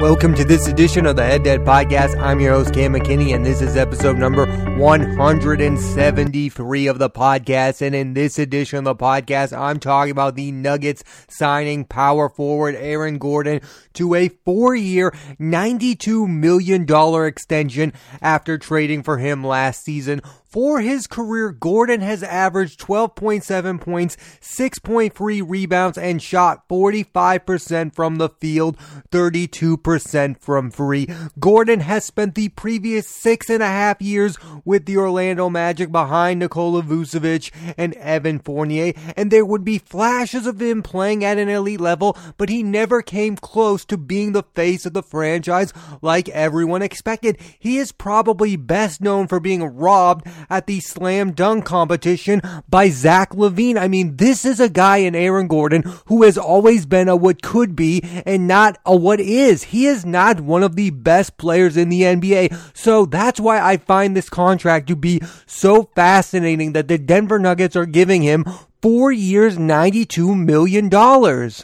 Welcome to this edition of the Head Dead Podcast. I'm your host, Cam McKinney, and this is episode number 173 of the podcast. And in this edition of the podcast, I'm talking about the Nuggets signing power forward Aaron Gordon to a 4-year, $92 million extension after trading for him last season. For his career, Gordon has averaged 12.7 points, 6.3 rebounds, and shot 45% from the field, 32% from free. Gordon has spent the previous 6.5 years with the Orlando Magic behind Nikola Vucevic and Evan Fournier, and there would be flashes of him playing at an elite level, but he never came close to being the face of the franchise like everyone expected. He is probably best known for being robbed at the slam dunk competition by Zach LaVine. I mean, this is a guy in Aaron Gordon who has always been a what could be and not a what is. He is not one of the best players in the NBA. So that's why I find this contract to be so fascinating that the Denver Nuggets are giving him 4 years, $92 million.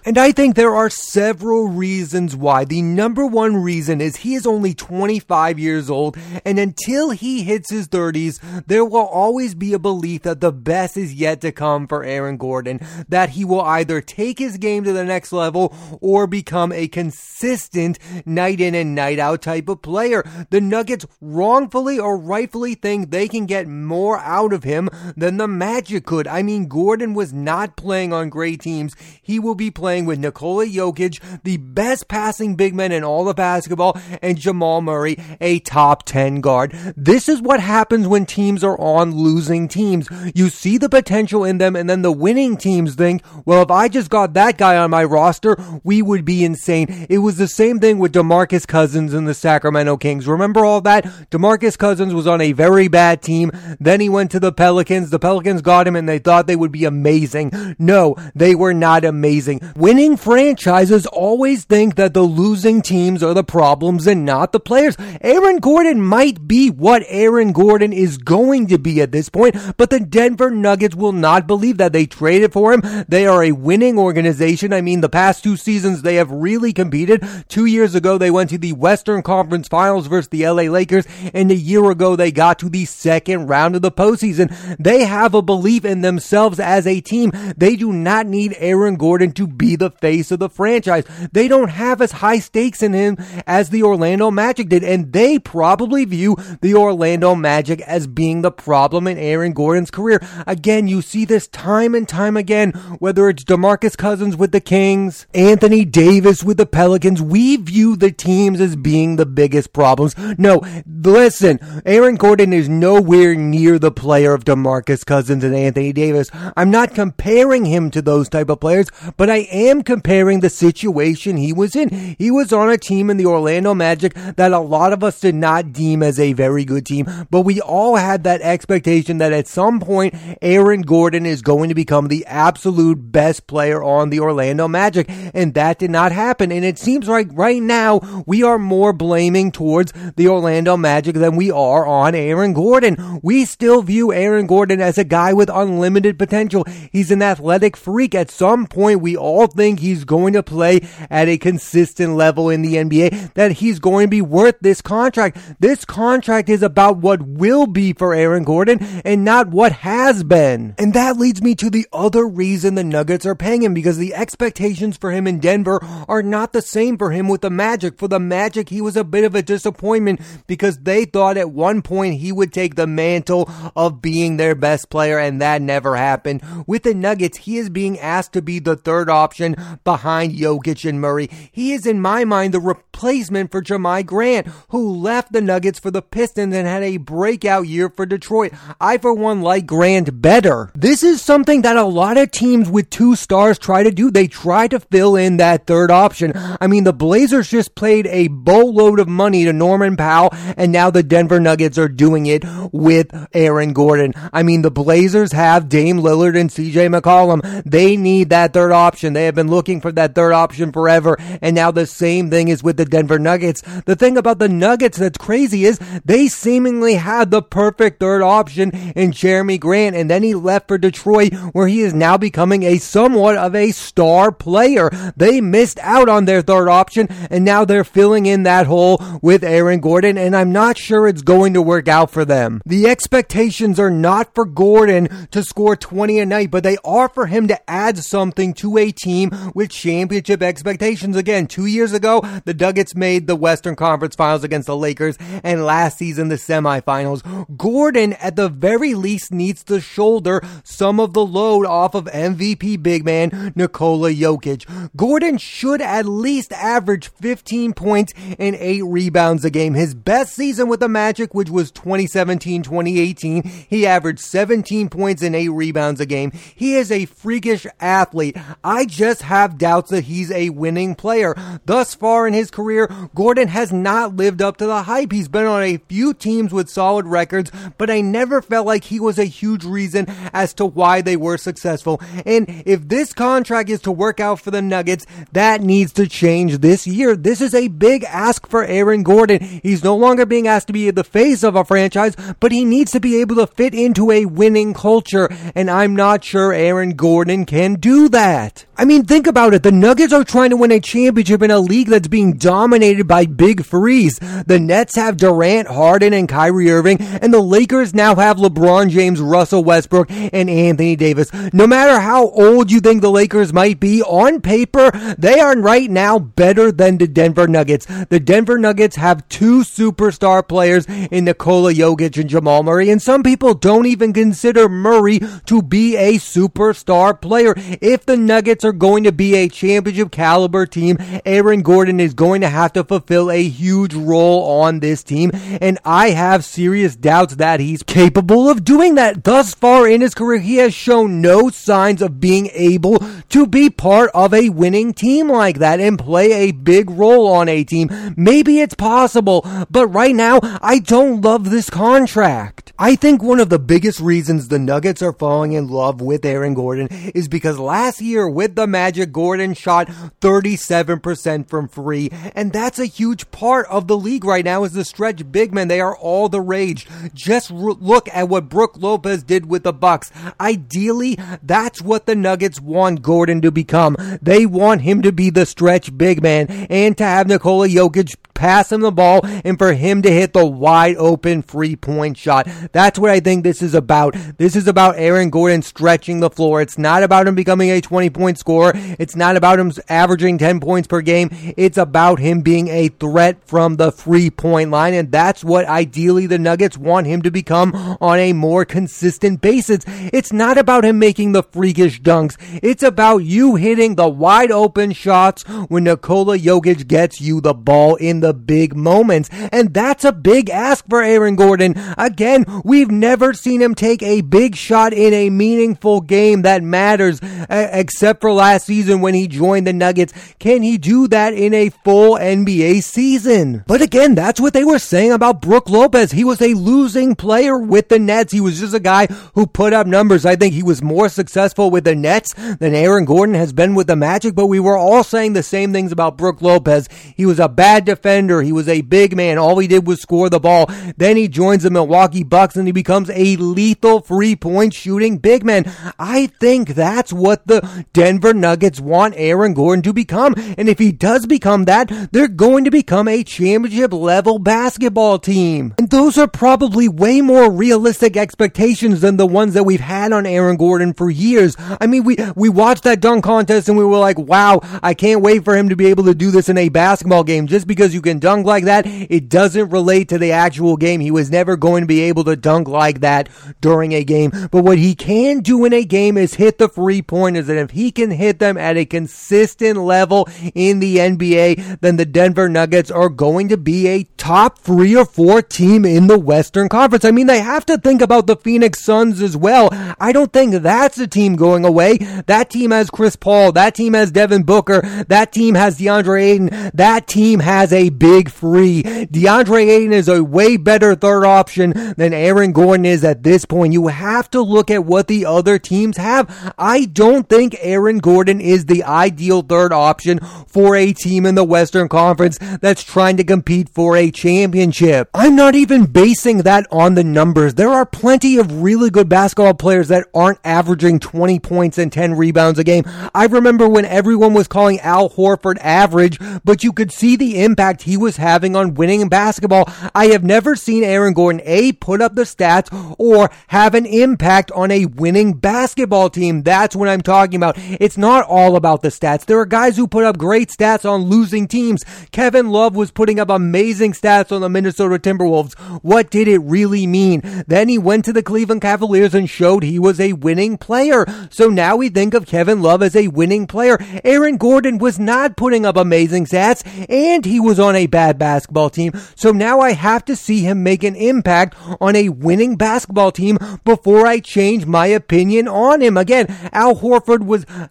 And I think there are several reasons why. The number one reason is he is only 25 years old, and until he hits his 30s, there will always be a belief that the best is yet to come for Aaron Gordon, that he will either take his game to the next level or become a consistent night in and night out type of player. The Nuggets wrongfully or rightfully think they can get more out of him than the Magic could. I mean, Gordon was not playing on great teams. He will be playing with Nikola Jokic, the best passing big man in all of basketball, and Jamal Murray, a top 10 guard. This is what happens when teams are on losing teams. You see the potential in them, and then the winning teams think, well, if I just got that guy on my roster, we would be insane. It was the same thing with DeMarcus Cousins and the Sacramento Kings. Remember all that? DeMarcus Cousins was on a very bad team. Then he went to the Pelicans. The Pelicans got him, and they thought they would be amazing. No, they were not amazing. Winning franchises always think that the losing teams are the problems and not the players. Aaron Gordon might be what Aaron Gordon is going to be at this point, but the Denver Nuggets will not believe that. They traded for him. They are a winning organization. I mean, the past two seasons they have really competed. 2 years ago they went to the Western Conference Finals versus the LA Lakers, and a year ago they got to the second round of the postseason. They have a belief in themselves as a team. They do not need Aaron Gordon to be the face of the franchise. They don't have as high stakes in him as the Orlando Magic did, and they probably view the Orlando Magic as being the problem in Aaron Gordon's career. Again, you see this time and time again, whether it's DeMarcus Cousins with the Kings, Anthony Davis with the Pelicans. We view the teams as being the biggest problems. No, listen, Aaron Gordon is nowhere near the player of DeMarcus Cousins and Anthony Davis. I'm not comparing him to those type of players, but I am comparing the situation he was in. He was on a team in the Orlando Magic that a lot of us did not deem as a very good team, but we all had that expectation that at some point Aaron Gordon is going to become the absolute best player on the Orlando Magic, and that did not happen. And it seems like right now we are more blaming towards the Orlando Magic than we are on Aaron Gordon. We still view Aaron Gordon as a guy with unlimited potential. He's an athletic freak. At some point, we all think he's going to play at a consistent level in the NBA, that he's going to be worth this contract. This contract is about what will be for Aaron Gordon and not what has been. And that leads me to the other reason the Nuggets are paying him, because the expectations for him in Denver are not the same for him with the Magic. For the Magic, he was a bit of a disappointment because they thought at one point he would take the mantle of being their best player, and that never happened. With the Nuggets, he is being asked to be the third option behind Jokic and Murray. He is, in my mind, the replacement for Jerami Grant, who left the Nuggets for the Pistons and had a breakout year for Detroit. I, for one, like Grant better. This is something that a lot of teams with two stars try to do. They try to fill in that third option. I mean, the Blazers just played a boatload of money to Norman Powell, and now the Denver Nuggets are doing it with Aaron Gordon. I mean, the Blazers have Dame Lillard and CJ McCollum. They need that third option. They have been looking for that third option forever, and now the same thing is with the Denver Nuggets. The thing about the Nuggets that's crazy is they seemingly had the perfect third option in Jerami Grant, and then he left for Detroit, where he is now becoming a somewhat of a star player. They missed out on their third option, and now they're filling in that hole with Aaron Gordon, and I'm not sure it's going to work out for them. The expectations are not for Gordon to score 20 a night, but they are for him to add something to a team with championship expectations. Again, 2 years ago, the Nuggets made the Western Conference Finals against the Lakers, and last season, the semifinals. Gordon, at the very least, needs to shoulder some of the load off of MVP big man Nikola Jokic. Gordon should at least average 15 points and 8 rebounds a game. His best season with the Magic, which was 2017-2018, he averaged 17 points and 8 rebounds a game. He is a freakish athlete. I just have doubts that he's a winning player. Thus far in his career, Gordon has not lived up to the hype. He's been on a few teams with solid records, but I never felt like he was a huge reason as to why they were successful. And if this contract is to work out for the Nuggets, that needs to change this year. This is a big ask for Aaron Gordon. He's no longer being asked to be the face of a franchise, but he needs to be able to fit into a winning culture, and I'm not sure Aaron Gordon can do that. I mean, think about it. The Nuggets are trying to win a championship in a league that's being dominated by big threes. The Nets have Durant, Harden, and Kyrie Irving, and the Lakers now have LeBron James, Russell Westbrook, and Anthony Davis. No matter how old you think the Lakers might be, on paper, they are right now better than the Denver Nuggets. The Denver Nuggets have two superstar players in Nikola Jokic and Jamal Murray, and some people don't even consider Murray to be a superstar player. If the Nuggets are going to be a championship caliber team, Aaron Gordon is going to have to fulfill a huge role on this team, and I have serious doubts that he's capable of doing that. Thus far in his career, he has shown no signs of being able to be part of a winning team like that and play a big role on a team. Maybe it's possible, but right now, I don't love this contract. I think one of the biggest reasons the Nuggets are falling in love with Aaron Gordon is because last year with the Magic, Gordon shot 37% from free, and that's a huge part of the league right now is the stretch big men. They are all the rage. Just look at what Brooke Lopez did with the Bucks. Ideally, that's what the Nuggets want Gordon to become. They want him to be the stretch big man and to have Nikola Jokic pass him the ball and for him to hit the wide open three-point shot. That's what I think this is about. This is about Aaron Gordon stretching the floor. It's not about him becoming a 20-point scorer. It's not about him averaging 10 points per game. It's about him being a threat from the three-point line, and that's what ideally the Nuggets want him to become on a more consistent basis. It's not about him making the freakish dunks. It's about you hitting the wide-open shots when Nikola Jokic gets you the ball in the big moments, and that's a big ask for Aaron Gordon. Again, we've never seen him take a big shot in a meaningful game that matters, except for last season when he joined the Nuggets. Can he do that in a full NBA season? But again, that's what they were saying about Brooke Lopez. He was a losing player with the Nets. He was just a guy who put up numbers. I think he was more successful with the Nets than Aaron Gordon has been with the Magic, but we were all saying the same things about Brooke Lopez. He was a bad defender. He was a big man. All he did was score the ball. Then he joins the Milwaukee Bucks and he becomes a lethal three-point shooting big man. I think that's what the Denver Nuggets want Aaron Gordon to become. And if he does become that, they're going to become a championship-level basketball team. And those are probably way more realistic expectations than the ones that we've had on Aaron Gordon for years. I mean, we watched that dunk contest and we were like, wow, I can't wait for him to be able to do this in a basketball game. Just because you can dunk like that, it doesn't relate to the actual game. He was never going to be able to dunk like that during a game. But what he can do in a game is hit the three-pointers, and if he can hit them at a consistent level in the NBA, then the Denver Nuggets are going to be a top 3 or 4 team in the Western Conference. I mean, they have to think about the Phoenix Suns as well. I don't think that's a team going away. That team has Chris Paul. That team has Devin Booker. That team has DeAndre Ayton. That team has a big free. DeAndre Ayton is a way better third option than Aaron Gordon is at this point. You have to look at what the other teams have. I don't think Aaron Gordon is the ideal third option for a team in the Western Conference that's trying to compete for a championship. I'm not even basing that on the numbers. There are plenty of really good basketball players that aren't averaging 20 points and 10 rebounds a game. I remember when everyone was calling Al Horford average, but you could see the impact he was having on winning basketball. I have never seen Aaron Gordon put up the stats or have an impact on a winning basketball team. That's what I'm talking about. It's not all about the stats. There are guys who put up great stats on losing teams. Kevin Love was putting up amazing stats on the Minnesota Timberwolves. What did it really mean? Then he went to the Cleveland Cavaliers and showed he was a winning player. So now we think of Kevin Love as a winning player. Aaron Gordon was not putting up amazing stats, and he was on a bad basketball team. So now I have to see him make an impact on a winning basketball team before I change my opinion on him. Again, Al Horford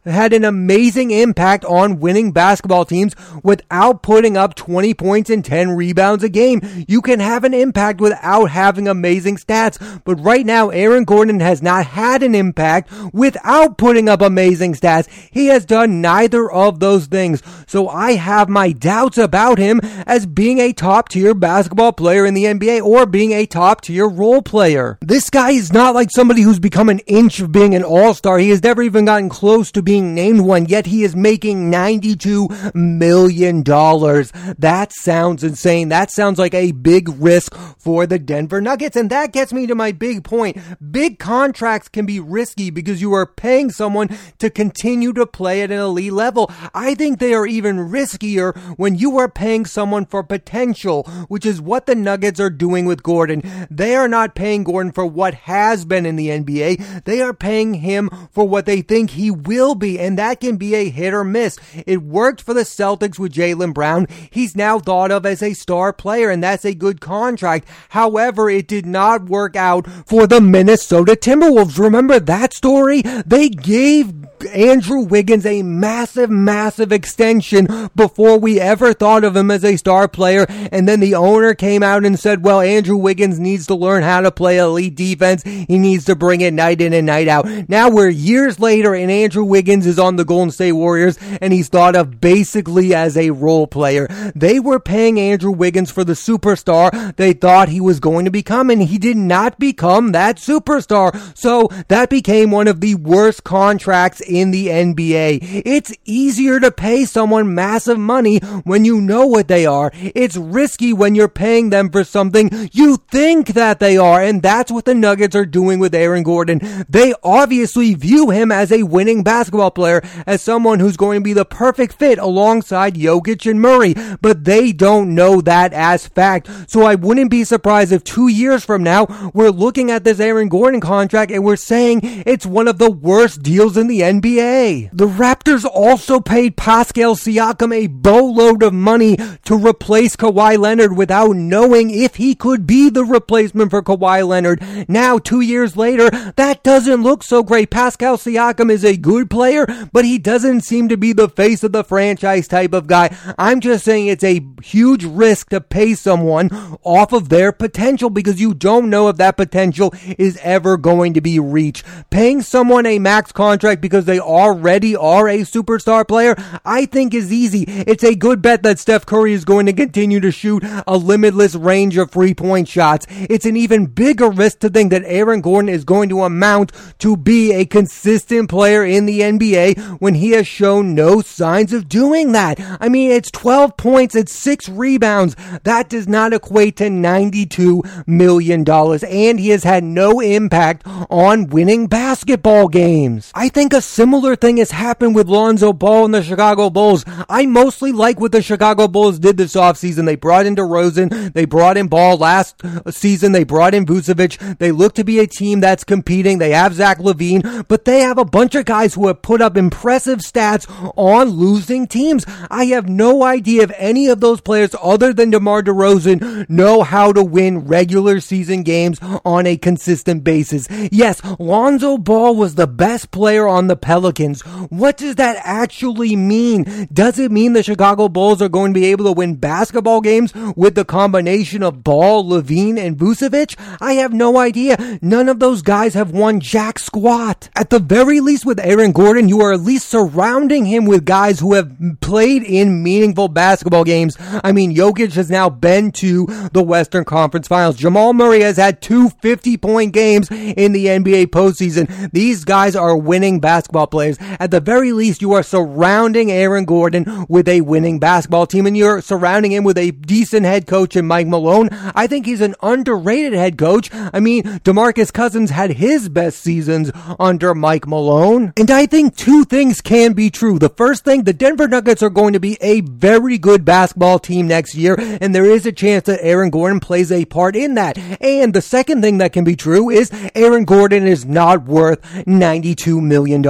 had an amazing impact on winning basketball teams without putting up 20 points and 10 rebounds a game. You can have an impact without having amazing stats, but right now Aaron Gordon has not had an impact without putting up amazing stats. He has done neither of those things, so I have my doubts about him as being a top-tier basketball player in the NBA or being a top-tier your role player. This guy is not like somebody who's become an inch of being an all-star. He has never even gotten close to being named one, yet he is making $92 million. That sounds insane. That sounds like a big risk for the Denver Nuggets, and that gets me to my big point. Big contracts can be risky because you are paying someone to continue to play at an elite level. I think they are even riskier when you are paying someone for potential, which is what the Nuggets are doing with Gordon. They are not paying Gordon for what has been in the NBA. They are paying him for what they think he will be, and that can be a hit or miss. It worked for the Celtics with Jaylen Brown. He's now thought of as a star player, and that's a good contract. However, it did not work out for the Minnesota Timberwolves. Remember that story? They gave Andrew Wiggins a massive extension before we ever thought of him as a star player, and then the owner came out and said, well, Andrew Wiggins needs to learn how to play elite defense. He needs to bring it night in and night out. Now we're years later and Andrew Wiggins is on the Golden State Warriors and he's thought of basically as a role player. They were paying Andrew Wiggins for the superstar they thought he was going to become, and he did not become that superstar. So that became one of the worst contracts in the NBA. It's easier to pay someone massive money when you know what they are. It's risky when you're paying them for something you think that they are, and that's what the Nuggets are doing with Aaron Gordon. They obviously view him as a winning basketball player, as someone who's going to be the perfect fit alongside Jokic and Murray, but they don't know that as fact. So I wouldn't be surprised if 2 years from now, we're looking at this Aaron Gordon contract and we're saying it's one of the worst deals in the NBA. The Raptors also paid Pascal Siakam a boatload of money to replace Kawhi Leonard without knowing if he could be the replacement for Kawhi Leonard. Now, 2 years later, that doesn't look so great. Pascal Siakam is a good player, but he doesn't seem to be the face of the franchise type of guy. I'm just saying it's a huge risk to pay someone off of their potential because you don't know if that potential is ever going to be reached. Paying someone a max contract because they already are a superstar player, I think is easy. It's a good bet that Steph Curry is going to continue to shoot a limitless range of three-point shots. It's an even bigger risk to think that Aaron Gordon is going to amount to be a consistent player in the NBA when he has shown no signs of doing that. I mean, it's 12 points, it's 6 rebounds. That does not equate to $92 million, and he has had no impact on winning basketball games. I think a similar thing has happened with Lonzo Ball and the Chicago Bulls. I mostly like what the Chicago Bulls did this offseason. They brought in DeRozan. They brought in Ball last season. They brought in Vucevic. They look to be a team that's competing. They have Zach LaVine, but they have a bunch of guys who have put up impressive stats on losing teams. I have no idea if any of those players other than DeMar DeRozan know how to win regular season games on a consistent basis. Yes, Lonzo Ball was the best player on the Pelicans. What does that actually mean? Does it mean the Chicago Bulls are going to be able to win basketball games with the combination of Ball, LaVine, and Vucevic? I have no idea. None of those guys have won jack squat. At the very least with Aaron Gordon, you are at least surrounding him with guys who have played in meaningful basketball games. I mean, Jokic has now been to the Western Conference Finals. Jamal Murray has had two 50-point games in the NBA postseason. These guys are winning basketball players. At the very least, you are surrounding Aaron Gordon with a winning basketball team, and you're surrounding him with a decent head coach in Mike Malone. I think he's an underrated head coach. I mean, DeMarcus Cousins had his best seasons under Mike Malone. And I think two things can be true. The first thing, the Denver Nuggets are going to be a very good basketball team next year, and there is a chance that Aaron Gordon plays a part in that. And the second thing that can be true is Aaron Gordon is not worth $92 million.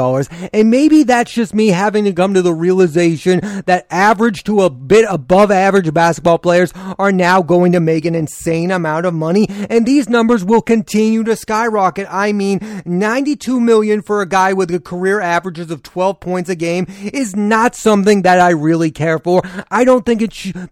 And maybe that's just me having to come to the realization that average to a bit above average basketball players are now going to make an insane amount of money, and these numbers will continue to skyrocket. I mean, $92 million for a guy with a career averages of 12 points a game is not something that I really care for. I don't think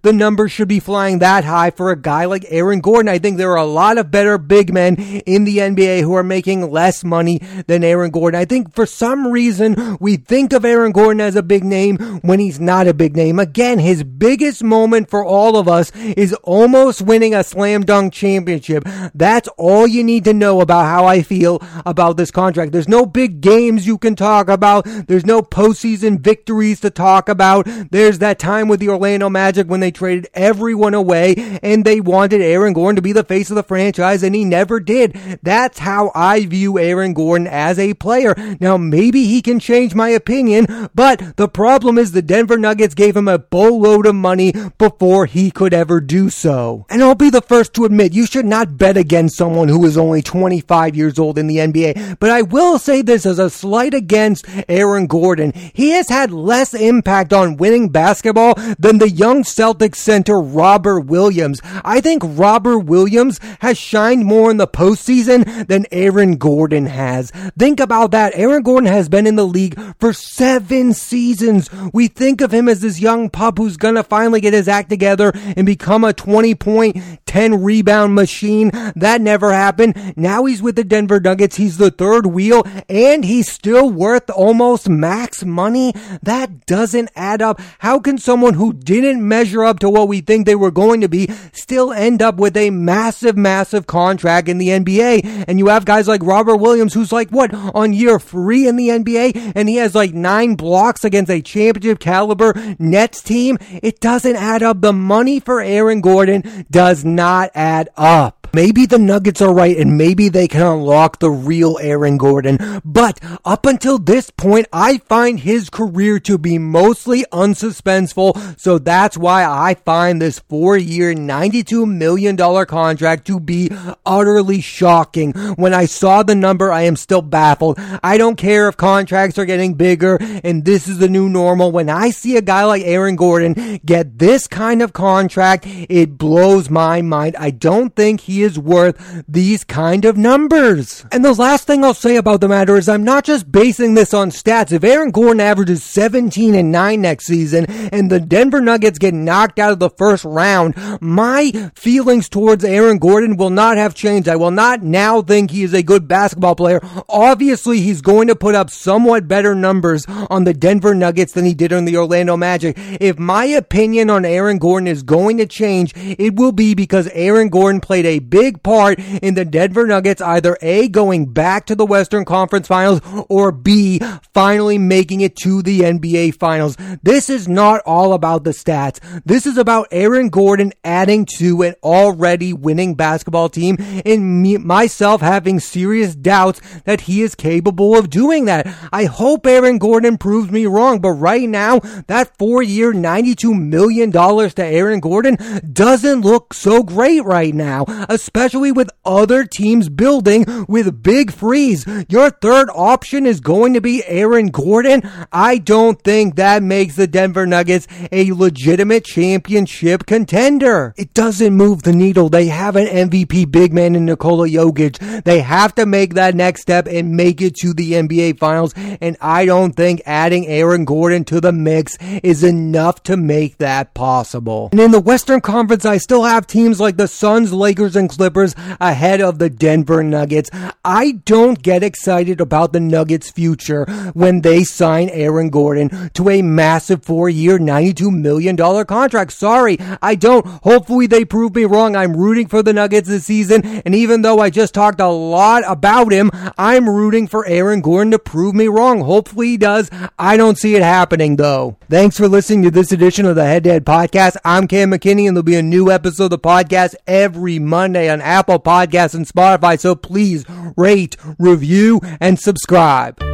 the numbers should be flying that high for a guy like Aaron Gordon. I think there are a lot of better big men in the NBA who are making less money than Aaron Gordon. I think for some reason we think of Aaron Gordon as a big name when he's not a big name. Again, his biggest moment for all of us is almost winning a slam dunk championship. That's all you need to know about how I feel about this contract. There's no big games you can talk about. There's no postseason victories to talk about. There's that time with the Orlando Magic when they traded everyone away and they wanted Aaron Gordon to be the face of the franchise and he never did. That's how I view Aaron Gordon as a player. Now maybe he can change my opinion, but the problem is the Denver Nuggets gave him a boatload of money before he could ever do so. And I'll be the first to admit, you should not bet against someone who is only 25 years old in the NBA, but I will say this as a slight against Aaron Gordon. He has had less impact on winning basketball than the young Celtics center Robert Williams. I think Robert Williams has shined more in the postseason than Aaron Gordon has. Think about that. Aaron Gordon has been in the league for 7 seasons. We think of him as this young pup who's gonna finally get his act together and become a 20-point, 10-rebound machine. That never happened. Now he's with the Denver Nuggets. He's the third wheel, and he's still worth almost max money. That doesn't add up. How can someone who didn't measure up to what we think they were going to be still end up with a massive, massive contract in the NBA? And you have guys like Robert Williams, who's like, what, on year 3 in the NBA? And he has like 9 blocks against a championship caliber Nets team. It doesn't add up. The money for Aaron Gordon does not add up. Maybe the Nuggets are right and maybe they can unlock the real Aaron Gordon. But up until this point, I find his career to be mostly unsuspenseful. So that's why I find this 4-year, $92 million contract to be utterly shocking. When I saw the number, I am still baffled. I don't care if contracts are getting bigger and this is the new normal. When I see a guy like Aaron Gordon get this kind of contract, it blows my mind. I don't think he is worth these kind of numbers. And the last thing I'll say about the matter is I'm not just basing this on stats. If Aaron Gordon averages 17-9 next season and the Denver Nuggets get knocked out of the first round, my feelings towards Aaron Gordon will not have changed. I will not now think he is a good basketball player. Obviously, he's going to put up somewhat better numbers on the Denver Nuggets than he did on the Orlando Magic. If my opinion on Aaron Gordon is going to change, it will be because Aaron Gordon played a big part in the Denver Nuggets either A, going back to the Western Conference Finals, or B, finally making it to the NBA Finals. This is not all about the stats. This is about Aaron Gordon adding to an already winning basketball team and myself having serious doubts that he is capable of doing that. I hope Aaron Gordon proves me wrong, but right now, that 4-year, $92 million to Aaron Gordon doesn't look so great right now, especially with other teams building with big frees. Your third option is going to be Aaron Gordon. I don't think that makes the Denver Nuggets a legitimate championship contender. It doesn't move the needle. They have an MVP big man in Nikola Jokic. They have to make that next step and make it to the NBA Finals, and I don't think adding Aaron Gordon to the mix is enough to make that possible. And in the Western Conference, I still have teams like the Suns, Lakers, and Clippers ahead of the Denver Nuggets. I don't get excited about the Nuggets' future when they sign Aaron Gordon to a massive 4-year, $92 million contract. Sorry, I don't. Hopefully they prove me wrong. I'm rooting for the Nuggets this season, and even though I just talked a lot about him, I'm rooting for Aaron Gordon to prove me wrong. Hopefully he does. I don't see it happening, though. Thanks for listening to this edition of the Head to Head Podcast. I'm Cam McKinney, and there'll be a new episode of the podcast every Monday on Apple Podcasts and Spotify, so please rate, review, and subscribe.